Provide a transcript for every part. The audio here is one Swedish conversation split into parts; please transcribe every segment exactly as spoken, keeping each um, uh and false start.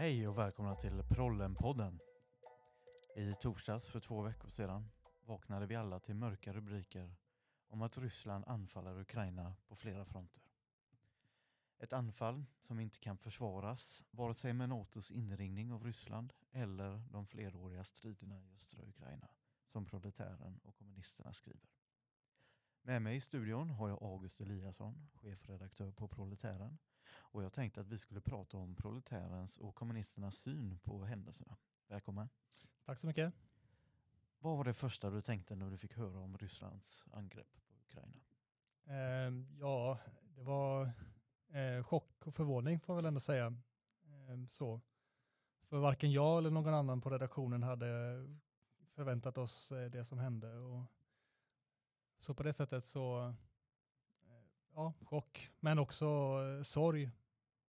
Hej och välkomna till Prollen-podden. I torsdags för två veckor sedan vaknade vi alla till mörka rubriker om att Ryssland anfaller Ukraina på flera fronter. Ett anfall som inte kan försvaras vare sig med Natos inringning av Ryssland eller de fleråriga striderna i östra Ukraina som Proletären och kommunisterna skriver. Med mig i studion har jag August Eliasson, chefredaktör på Proletären. Och jag tänkte att vi skulle prata om proletärens och kommunisternas syn på händelserna. Välkommen. Tack så mycket. Vad var det första du tänkte när du fick höra om Rysslands angrepp på Ukraina? Eh, ja, det var eh, chock och förvåning får jag väl ändå säga. Eh, så. För varken jag eller någon annan på redaktionen hade förväntat oss det som hände. Och så på det sättet så... Ja, chock. Men också eh, sorg.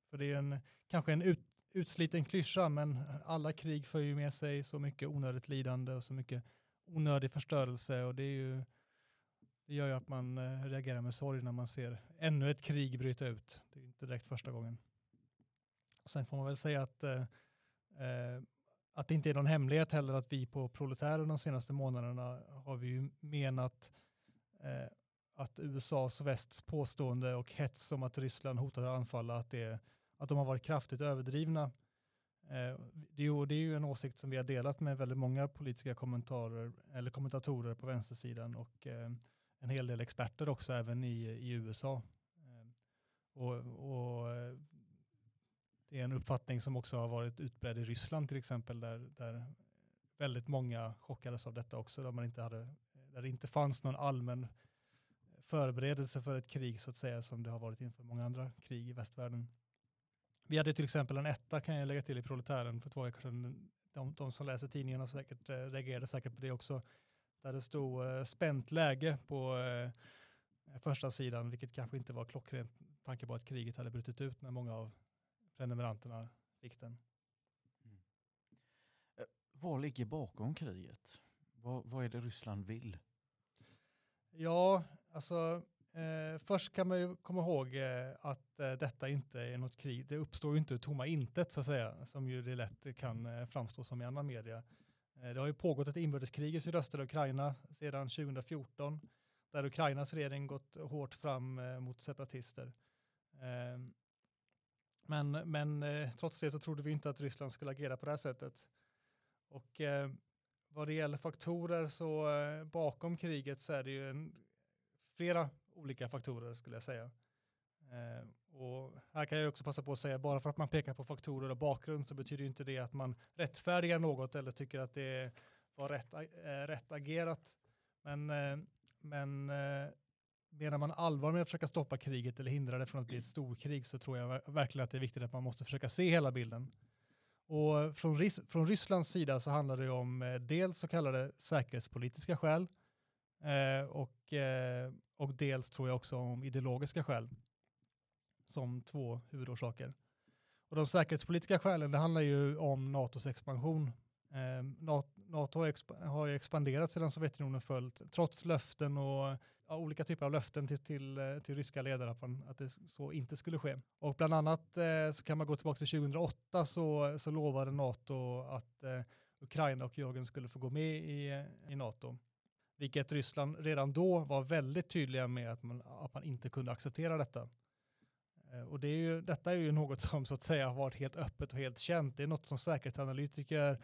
För det är en, kanske en ut, utsliten klyscha, men alla krig för ju med sig så mycket onödigt lidande och så mycket onödig förstörelse. Och det, är ju, det gör ju att man eh, reagerar med sorg när man ser ännu ett krig bryta ut. Det är inte direkt första gången. Sen får man väl säga att, eh, eh, att det inte är någon hemlighet heller att vi på Proletären de senaste månaderna har vi ju menat... Eh, att U S A:s och västs påstående och hets om att Ryssland hotar att anfalla, att, det, att de har varit kraftigt överdrivna. Eh, det, är, det är ju en åsikt som vi har delat med väldigt många politiska kommentarer eller kommentatorer på vänstersidan och eh, en hel del experter också, även i, i U S A. Eh, och, och det är en uppfattning som också har varit utbredd i Ryssland till exempel, där, där väldigt många chockades av detta också, där, man inte hade, där det inte fanns någon allmän förberedelse för ett krig så att säga, som det har varit inför många andra krig i västvärlden. Vi hade till exempel en etta, kan jag lägga till, i Proletären för två veckor sedan. De, de som läser tidningarna säkert, eh, reagerade säkert på det också. Där det stod eh, spänt läge på eh, första sidan, vilket kanske inte var klockrent tanke på att kriget hade brutit ut när många av prenumeranterna fick den. Mm. Eh, vad ligger bakom kriget? Vad, vad är det Ryssland vill? Ja, alltså eh, först kan man ju komma ihåg eh, att eh, detta inte är något krig. Det uppstår ju inte tomma intet så att säga, som ju det lätt kan eh, framstå som i andra media. Eh, det har ju pågått ett inbördeskrig i sydöstra Ukraina sedan tjugo fjorton, där Ukrainas regering gått hårt fram eh, mot separatister. Eh, men men eh, trots det så trodde vi inte att Ryssland skulle agera på det här sättet. Och eh, vad det gäller faktorer så eh, bakom kriget så är det ju en flera olika faktorer skulle jag säga. Eh, och här kan jag också passa på att säga, bara för att man pekar på faktorer och bakgrund så betyder inte det att man rättfärdigar något eller tycker att det var rätt, äh, rätt agerat. Men, eh, men eh, menar man allvar med att försöka stoppa kriget eller hindra det från att bli ett storkrig, så tror jag verkligen att det är viktigt att man måste försöka se hela bilden. Och från, Rys- från Rysslands sida så handlar det om eh, dels så kallade säkerhetspolitiska skäl. Eh, och, eh, och dels tror jag också om ideologiska skäl som två huvudorsaker. Och de säkerhetspolitiska skälen, det handlar ju om Natos expansion. Eh, NATO, NATO har, exp- har ju expanderat sedan Sovjetunionen föll, trots löften och ja, olika typer av löften till, till, till ryska ledare att, man, att det så inte skulle ske. Och bland annat eh, så kan man gå tillbaka till tjugohundraåtta, så, så lovade NATO att eh, Ukraina och Georgien skulle få gå med i, i NATO. Vilket Ryssland redan då var väldigt tydliga med att man, att man inte kunde acceptera detta. Eh, och det är ju, detta är ju något som så att säga har varit helt öppet och helt känt. Det är något som säkerhetsanalytiker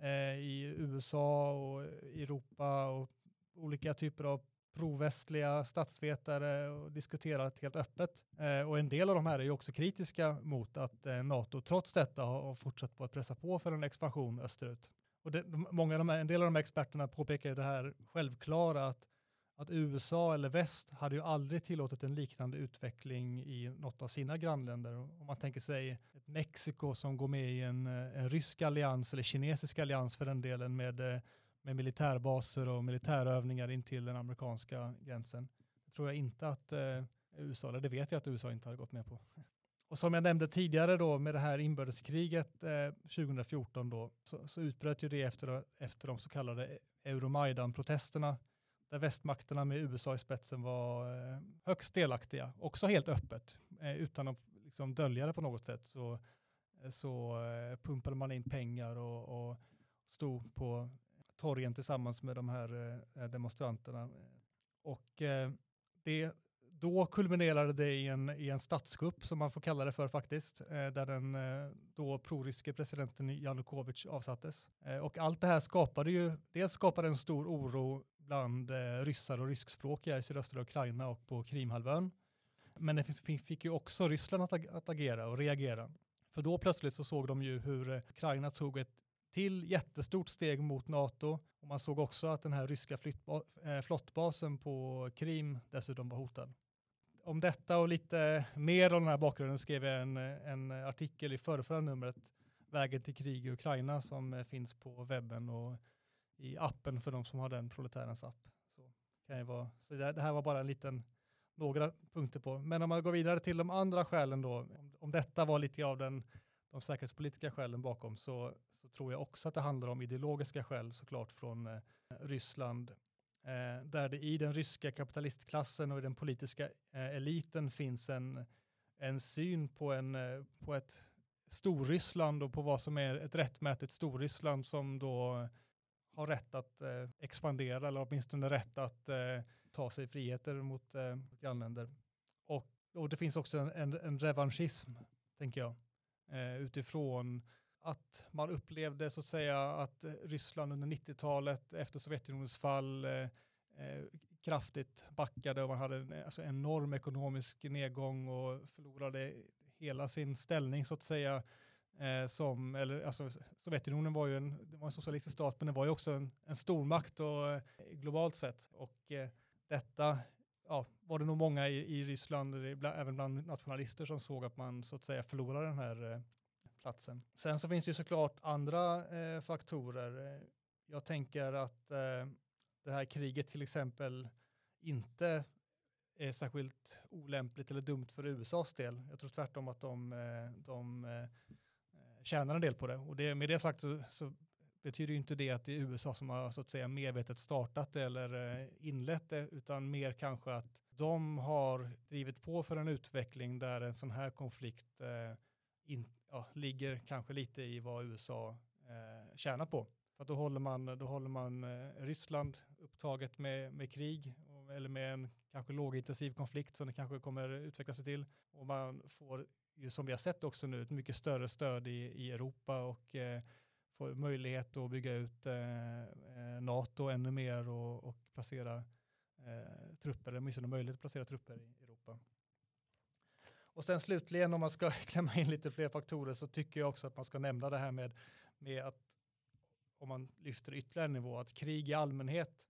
eh, i U S A och Europa och olika typer av provästliga statsvetare och diskuterat helt öppet. Eh, och en del av de här är ju också kritiska mot att eh, NATO trots detta har, har fortsatt på att pressa på för en expansion österut. Och det, många av de här, en del av de här experterna påpekar det här självklara att, att U S A eller väst hade ju aldrig tillåtit en liknande utveckling i något av sina grannländer. Om man tänker sig ett Mexiko som går med i en, en rysk allians eller kinesisk allians för den delen med, med militärbaser och militärövningar in till den amerikanska gränsen. Det tror jag inte att eh, U S A, eller det vet jag att U S A inte har gått med på. Och som jag nämnde tidigare då med det här inbördeskriget eh, tjugo fjorton då, så, så utbröt ju det efter, efter de så kallade Euromaidan-protesterna, där västmakterna med U S A i spetsen var eh, högst delaktiga, också helt öppet, eh, utan att liksom, dölja det på något sätt. Så så pumpade man in pengar och, och stod på torgen tillsammans med de här demonstranterna. Och det, då kulminerade det i en, i en statskupp, som man får kalla det för faktiskt, där den då proryske presidenten Janukowicz avsattes. Och allt det här skapade ju, dels skapade en stor oro bland ryssar och ryskspråkiga i sydöstra Ukraina och på Krimhalvön. Men det fick ju också Ryssland att, ag- att agera och reagera. För då plötsligt så såg de ju hur Ukraina tog ett till jättestort steg mot NATO. Och man såg också att den här ryska flyttba- flottbasen på Krim dessutom var hotad. Om detta och lite mer om den här bakgrunden skrev jag en, en artikel i förrförra numret Vägen till krig i Ukraina, som finns på webben och i appen för de som har den, Proletärens app. Så, kan jag vara, så det här var bara en liten några punkter på. Men om man går vidare till de andra skälen då, om, om detta var lite av den, de säkerhetspolitiska skälen bakom, så, så tror jag också att det handlar om ideologiska skäl såklart från eh, Ryssland. Eh, där det i den ryska kapitalistklassen och i den politiska eh, eliten finns en, en syn på, en, eh, på ett Storryssland och på vad som är ett rättmätigt Storryssland, som då har rätt att eh, expandera, eller åtminstone rätt att eh, ta sig friheter mot eh, grannländer. Och, och det finns också en, en, en revanschism, tänker jag, eh, utifrån att man upplevde så att säga att Ryssland under nittiotalet efter Sovjetunionens fall eh, eh, kraftigt backade, och man hade en alltså, enorm ekonomisk nedgång och förlorade hela sin ställning så att säga. Eh, som, eller, alltså, Sovjetunionen var ju en, det var en socialistisk stat, men det var ju också en, en stormakt och, eh, globalt sett. Och eh, detta ja, var det nog många i, i Ryssland, även bland nationalister, som såg att man så att säga förlorade den här eh, platsen. Sen så finns det ju såklart andra eh, faktorer. Jag tänker att eh, det här kriget till exempel inte är särskilt olämpligt eller dumt för U S As del. Jag tror tvärtom att de, de tjänar en del på det. Och det, med det sagt så, så betyder ju inte det att det är U S A som har så att säga medvetet startat eller inlett det, utan mer kanske att de har drivit på för en utveckling där en sån här konflikt eh, in, ja, ligger kanske lite i vad U S A eh, tjänar på. För att då håller man, då håller man eh, Ryssland upptaget med, med krig och, eller med en kanske lågintensiv konflikt som det kanske kommer utveckla sig till. Och man får ju, som vi har sett också nu, ett mycket större stöd i, i Europa och eh, får möjlighet att bygga ut eh, NATO ännu mer och, och placera eh, trupper, eller åtminstone möjlighet att placera trupper i Europa. Och sen slutligen, om man ska klämma in lite fler faktorer, så tycker jag också att man ska nämna det här med, med att, om man lyfter ytterligare nivå, att krig i allmänhet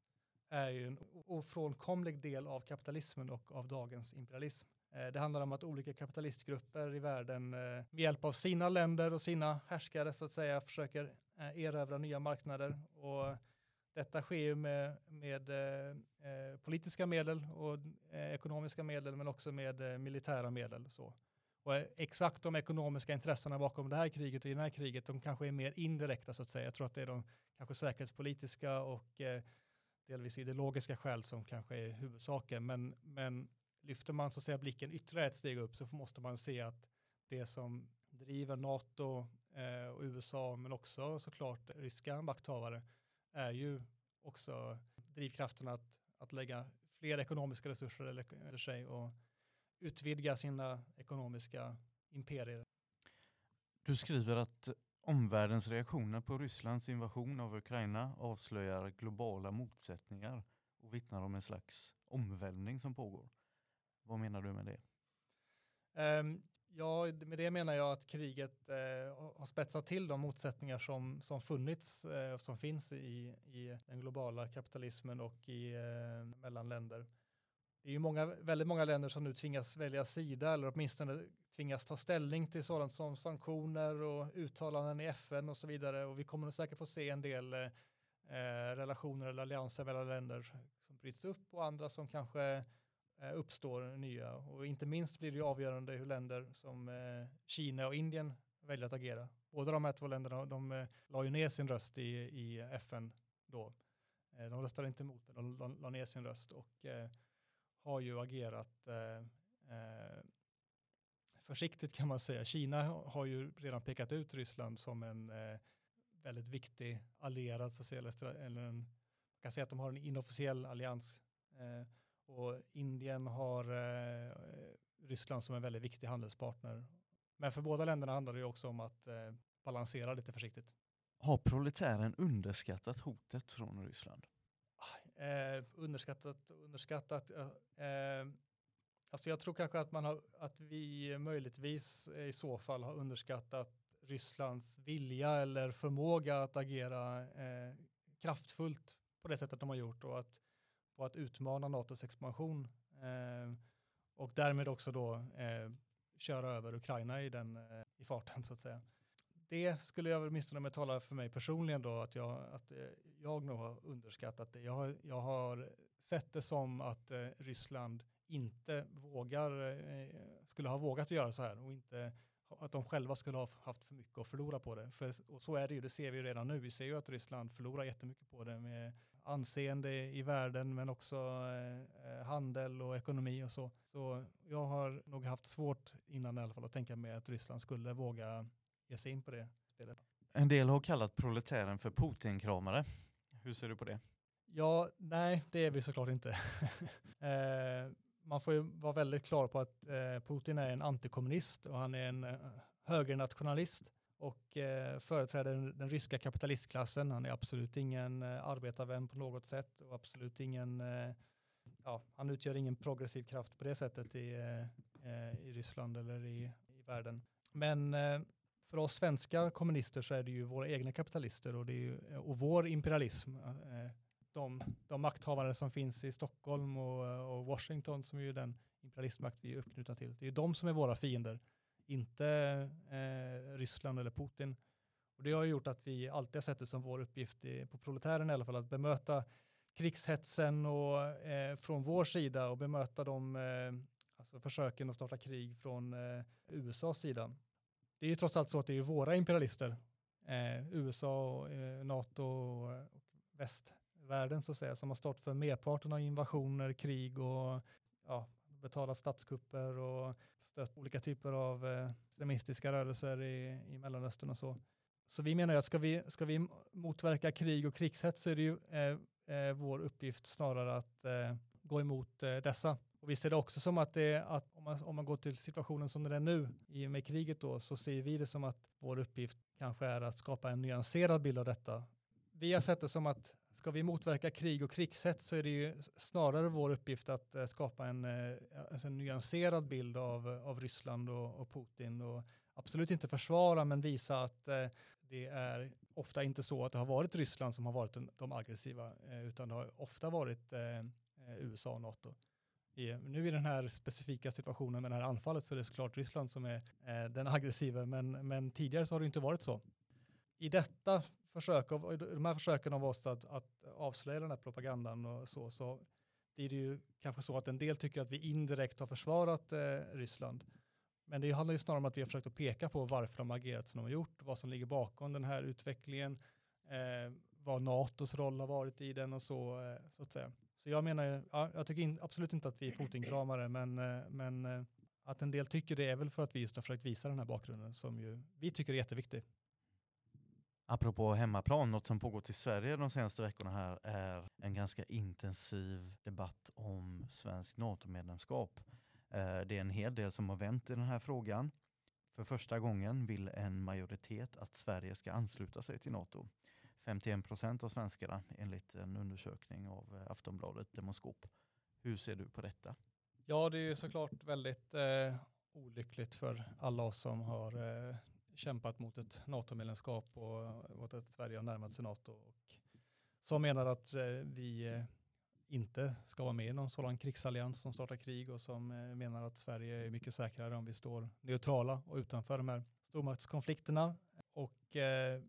är ju en ofrånkomlig del av kapitalismen och av dagens imperialism. Det handlar om att olika kapitalistgrupper i världen med hjälp av sina länder och sina härskare så att säga försöker erövra nya marknader, och detta sker ju med, med eh, politiska medel och eh, ekonomiska medel, men också med eh, militära medel. Så. Och eh, exakt de ekonomiska intressena bakom det här kriget och i det här kriget, de kanske är mer indirekta så att säga. Jag tror att det är de kanske säkerhetspolitiska och eh, delvis ideologiska skäl som kanske är huvudsaken. Men, men lyfter man så att säga blicken ytterligare ett steg upp, så måste man se att det som driver NATO eh, och U S A, men också såklart ryska makthavare, är ju också drivkraften att, att lägga fler ekonomiska resurser över sig och utvidga sina ekonomiska imperier. Du skriver att omvärldens reaktioner på Rysslands invasion av Ukraina avslöjar globala motsättningar och vittnar om en slags omvälvning som pågår. Vad menar du med det? Um, Ja, med det menar jag att kriget eh, har spetsat till de motsättningar som, som funnits och eh, som finns i, i den globala kapitalismen och i eh, mellanländer. Det är ju många, väldigt många länder som nu tvingas välja sida, eller åtminstone tvingas ta ställning till sådant som sanktioner och uttalanden i F N och så vidare. Och vi kommer nog säkert få se en del eh, relationer eller allianser mellan länder som bryts upp och andra som kanske uppstår nya, och inte minst blir det avgörande hur länder som eh, Kina och Indien väljer att agera. Båda de här två länderna, de eh, la ju ner sin röst i, i F N då. Eh, de röstade inte emot, men de la, la ner sin röst och eh, har ju agerat eh, eh, försiktigt kan man säga. Kina har ju redan pekat ut Ryssland som en eh, väldigt viktig allierad, så att säga, eller en, man kan säga att de har en inofficiell allians. Eh, och Indien har eh, Ryssland som en väldigt viktig handelspartner. Men för båda länderna handlar det ju också om att eh, balansera lite försiktigt. Har proletären underskattat hotet från Ryssland? Eh, underskattat, underskattat. Eh, eh, alltså jag tror kanske att, man har, att vi möjligtvis i så fall har underskattat Rysslands vilja eller förmåga att agera eh, kraftfullt på det sättet de har gjort, och att, och att utmana NATOs expansion eh, och därmed också då eh, köra över Ukraina i, den, eh, i farten, så att säga. Det skulle jag åtminstone med tala för mig personligen då, att jag, att jag nog har underskattat det. Jag har, jag har sett det som att eh, Ryssland inte vågar, eh, skulle ha vågat göra så här, och inte att de själva skulle ha haft för mycket att förlora på det. För, och så är det ju, det ser vi ju redan nu. Vi ser ju att Ryssland förlorar jättemycket på det, med anseende i världen men också eh, handel och ekonomi och så. Så jag har nog haft svårt innan i alla fall att tänka mig att Ryssland skulle våga ge sig in på det. En del har kallat proletären för Putin-kramare. Hur ser du på det? Ja, nej, det är vi såklart inte. eh, Man får ju vara väldigt klar på att eh, Putin är en antikommunist och han är en eh, högernationalist och eh, företräder den, den ryska kapitalistklassen. Han är absolut ingen eh, arbetarvän på något sätt, och absolut ingen, eh, ja, han utgör ingen progressiv kraft på det sättet i, eh, i Ryssland eller i, i världen. Men eh, för oss svenska kommunister så är det ju våra egna kapitalister, och, det är ju, och vår imperialism. Eh, De, de makthavare som finns i Stockholm och, och Washington, som är ju den imperialistmakt vi är uppknutna till. Det är ju de som är våra fiender, inte eh, Ryssland eller Putin. Och det har gjort att vi alltid har sett det som vår uppgift i, på proletären i alla fall, att bemöta krigshetsen och, eh, från vår sida, och bemöta de eh, alltså försöken att starta krig från eh, U S A:s sida. Det är ju trots allt så att det är våra imperialister, eh, U S A och eh, NATO och, och väst. Världen, så att säga, som har stått för merparten av invasioner, krig och ja, betalat statskupper och stött olika typer av eh, extremistiska rörelser i, i Mellanöstern och så. Så vi menar ju att ska vi, ska vi motverka krig och krigshets, så är det ju eh, eh, vår uppgift snarare att eh, gå emot eh, dessa. Och vi ser det också som att, det, att om, man, om man går till situationen som den är nu i och med kriget då, så ser vi det som att vår uppgift kanske är att skapa en nyanserad bild av detta. Vi har sett det som att ska vi motverka krig och krigssätt, så är det ju snarare vår uppgift att skapa en, alltså en nyanserad bild av, av Ryssland och, och Putin, och absolut inte försvara, men visa att eh, det är ofta inte så att det har varit Ryssland som har varit en, de aggressiva, eh, utan det har ofta varit eh, U S A och NATO. I, nu i den här specifika situationen med det här anfallet, så är det såklart Ryssland som är eh, den aggressiva, men, men tidigare så har det inte varit så. I detta försök av, de här försöken av oss att, att avslöja den här propagandan och så, så blir det ju kanske så att en del tycker att vi indirekt har försvarat eh, Ryssland. Men det handlar ju snarare om att vi har försökt att peka på varför de har agerat som de har gjort, vad som ligger bakom den här utvecklingen, eh, vad NATOs roll har varit i den och så, eh, så att säga. Så jag menar ju, ja, jag tycker in, absolut inte att vi är Putin-kramare, men, eh, men eh, att en del tycker det är väl för att vi just har försökt visa den här bakgrunden som ju vi tycker är jätteviktig. Apropå hemmaplan, något som pågått i Sverige de senaste veckorna här är en ganska intensiv debatt om svensk NATO-medlemskap. Det är en hel del som har vänt i den här frågan. För första gången vill en majoritet att Sverige ska ansluta sig till NATO. femtioen procent av svenskarna, enligt en undersökning av Aftonbladet Demoskop. Hur ser du på detta? Ja, det är ju såklart väldigt eh, olyckligt för alla oss som har eh, kämpat mot ett NATO-medlemskap och mot att Sverige har närmat sig NATO, och som menar att eh, vi inte ska vara med i någon sådan krigsallians som startar krig, och som eh, menar att Sverige är mycket säkrare om vi står neutrala och utanför de här stormaktskonflikterna. Och eh,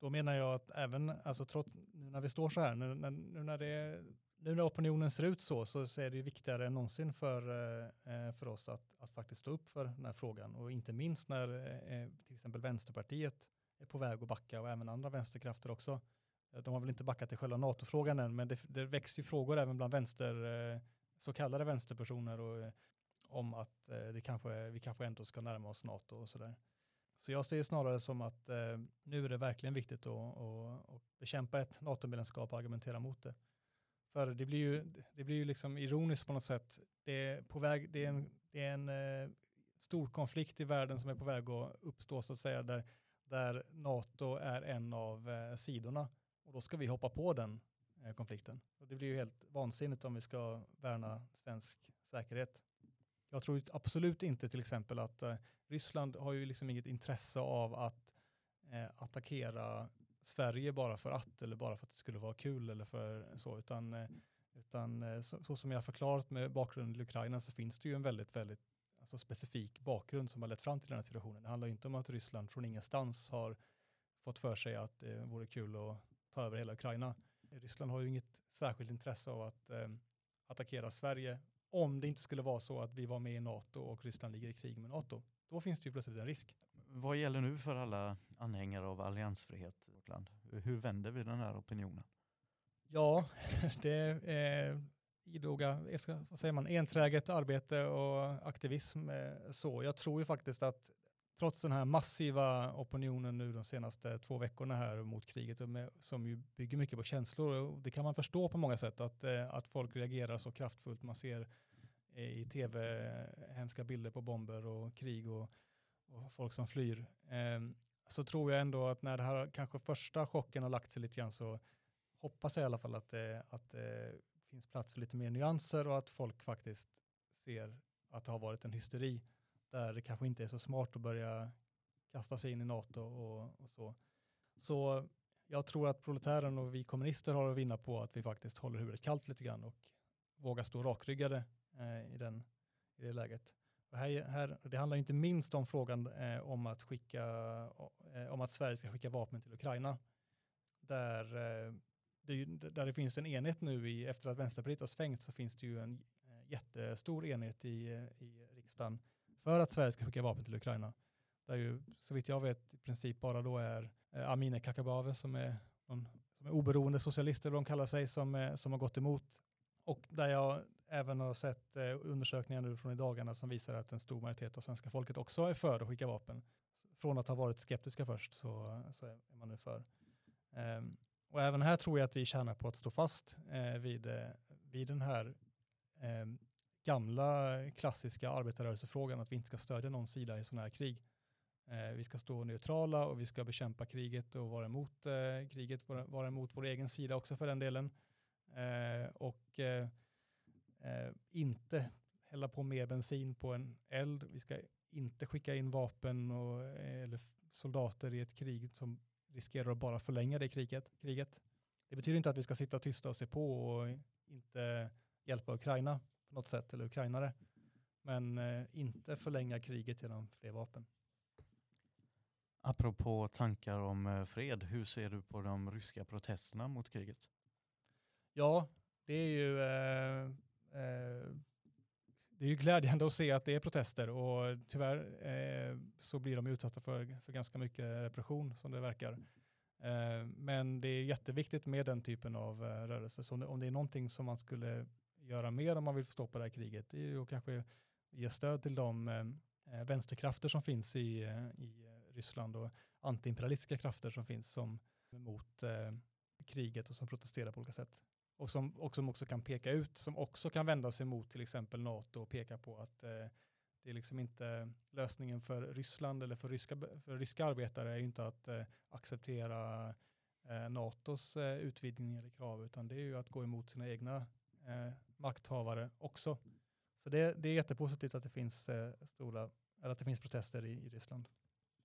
då menar jag att även, alltså trots, nu när vi står så här, nu när, nu när, det, nu när opinionen ser ut så, så, så är det ju viktigare än någonsin för, eh, för oss att, att faktiskt stå upp för den här frågan. Och inte minst när eh, till exempel Vänsterpartiet är på väg att backa, och även andra vänsterkrafter också. De har väl inte backat i själva NATO-frågan än, men det, det växer ju frågor även bland vänster, eh, så kallade vänsterpersoner och eh, om att eh, det kanske, vi kanske ändå ska närma oss NATO och sådär. Så jag ser det snarare som att eh, nu är det verkligen viktigt att, att, att bekämpa ett NATO-medlemskap och argumentera mot det. För det blir ju, det blir ju liksom ironiskt på något sätt. Det är, på väg, det är en, det är en eh, stor konflikt i världen som är på väg att uppstå, så att säga, där, där NATO är en av eh, sidorna. Och då ska vi hoppa på den eh, konflikten. Och det blir ju helt vansinnigt om vi ska värna svensk säkerhet. Jag tror absolut inte till exempel att eh, Ryssland har ju liksom inget intresse av att eh, attackera Sverige bara för att, eller bara för att det skulle vara kul eller för så, utan, eh, utan eh, så, så som jag har förklarat med bakgrunden till Ukraina, så finns det ju en väldigt, väldigt alltså specifik bakgrund som har lett fram till den här situationen. Det handlar ju inte om att Ryssland från ingenstans har fått för sig att det eh, vore kul att ta över hela Ukraina. Ryssland har ju inget särskilt intresse av att eh, attackera Sverige. Om det inte skulle vara så att vi var med i NATO och Ryssland ligger i krig med NATO, då finns det ju plötsligt en risk. Vad gäller nu för alla anhängare av alliansfrihet i vårt land? Hur vänder vi den här opinionen? Ja, det är idoga, vad säger man, enträget arbete och aktivism. Så jag tror ju faktiskt att trots den här massiva opinionen nu de senaste två veckorna här mot kriget, som ju bygger mycket på känslor, och det kan man förstå på många sätt, att, att folk reagerar så kraftfullt. Man ser i tv hemska bilder på bomber och krig och, och folk som flyr. Så tror jag ändå att när det här kanske första chocken har lagt sig lite grann, så hoppas jag i alla fall att det, att det finns plats för lite mer nyanser, och att folk faktiskt ser att det har varit en hysteri där det kanske inte är så smart att börja kasta sig in i NATO och, och så. Så jag tror att proletären och vi kommunister har att vinna på att vi faktiskt håller huvudet kallt lite grann och vågar stå rakryggade eh, i, den, i det läget. Och här, här, det handlar inte minst om frågan eh, om, att skicka, eh, om att Sverige ska skicka vapen till Ukraina. Där, eh, det, där det finns en enhet nu, i, efter att Vänsterpartiet har svängt, så finns det ju en eh, jättestor enhet i, i riksdagen för att Sverige ska skicka vapen till Ukraina. Där ju, såvitt jag vet, i princip bara då är eh, Amine Kakabave, som är, någon, som är oberoende socialister, vad de kallar sig, som, eh, som har gått emot. Och där jag även har sett eh, undersökningar nu från i dagarna som visar att en stor majoritet av svenska folket också är för att skicka vapen. Från att ha varit skeptiska först, så, så är man nu för. Eh, och även här tror jag att vi tjänar på att stå fast eh, vid, eh, vid den här eh, gamla klassiska arbetarrörelsefrågan, att vi inte ska stödja någon sida i sådana här krig. Eh, vi ska stå neutrala och vi ska bekämpa kriget och vara emot eh, kriget, vara, vara emot vår egen sida också för den delen. Eh, och eh, eh, inte hälla på mer bensin på en eld. Vi ska inte skicka in vapen och, eller soldater i ett krig som riskerar att bara förlänga det kriget. kriget. Det betyder inte att vi ska sitta tysta och se på och inte hjälpa Ukraina på något sätt, eller ukrainare. Men eh, inte förlänga kriget genom fler vapen. Apropå tankar om eh, fred, hur ser du på de ryska protesterna mot kriget? Ja, det är ju eh, eh, det är ju glädjande att se att det är protester, och tyvärr eh, så blir de utsatta för, för ganska mycket repression, som det verkar. Eh, men det är jätteviktigt med den typen av eh, rörelser. Så om det, om det är någonting som man skulle göra mer om man vill stoppa det här kriget, det är ju att kanske ge stöd till de eh, vänsterkrafter som finns i, i Ryssland, och antiimperialistiska krafter som finns, som mot eh, kriget och som protesterar på olika sätt. Och som, och som också kan peka ut, som också kan vända sig mot till exempel NATO och peka på att eh, det är liksom inte lösningen för Ryssland, eller för ryska, för ryska arbetare är ju inte att eh, acceptera eh, NATOs eh, utvidgning eller krav, utan det är ju att gå emot sina egna Eh, makthavare också. Så det, det är jättepositivt att det finns eh, stora, eller att det finns protester i, i Ryssland.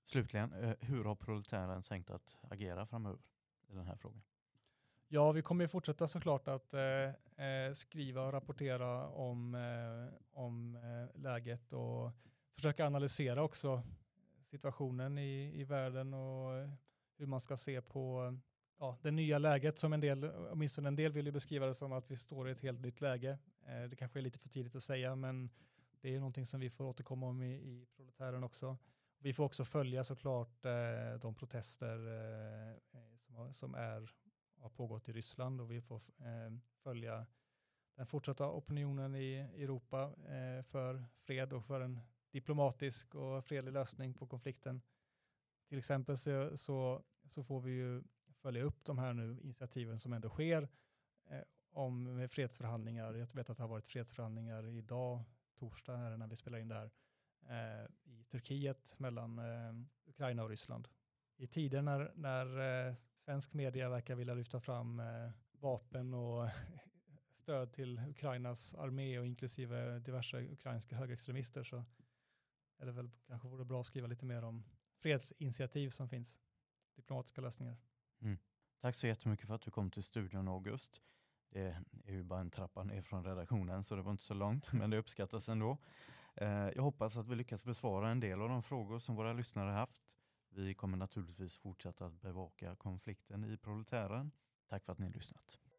Slutligen, eh, hur har proletären tänkt att agera framöver i den här frågan? Ja, vi kommer ju fortsätta såklart att eh, eh, skriva och rapportera om, eh, om eh, läget, och försöka analysera också situationen i, i världen, och hur man ska se på Ja, det nya läget, som en del, åtminstone en del vill ju beskriva det som, att vi står i ett helt nytt läge. Eh, det kanske är lite för tidigt att säga, men det är ju någonting som vi får återkomma om i, i proletären också. Vi får också följa såklart eh, de protester eh, som, har, som är, har pågått i Ryssland, och vi får eh, följa den fortsatta opinionen i Europa eh, för fred och för en diplomatisk och fredlig lösning på konflikten. Till exempel så, så, så får vi ju följa upp de här nu initiativen som ändå sker eh, om fredsförhandlingar. Jag vet att det har varit fredsförhandlingar idag, torsdag här när vi spelar in det här, eh, i Turkiet mellan eh, Ukraina och Ryssland. I tider när, när eh, svensk media verkar vilja lyfta fram eh, vapen och stöd till Ukrainas armé och inklusive diverse ukrainska högerextremister, så är det väl kanske vore bra att skriva lite mer om fredsinitiativ som finns, diplomatiska lösningar. Mm. Tack så jättemycket för att du kom till studion, August. Det är ju bara en trappa ner från redaktionen så det var inte så långt, men det uppskattas ändå. Jag hoppas att vi lyckas besvara en del av de frågor som våra lyssnare haft. Vi kommer naturligtvis fortsätta att bevaka konflikten i Proletären. Tack för att ni lyssnat.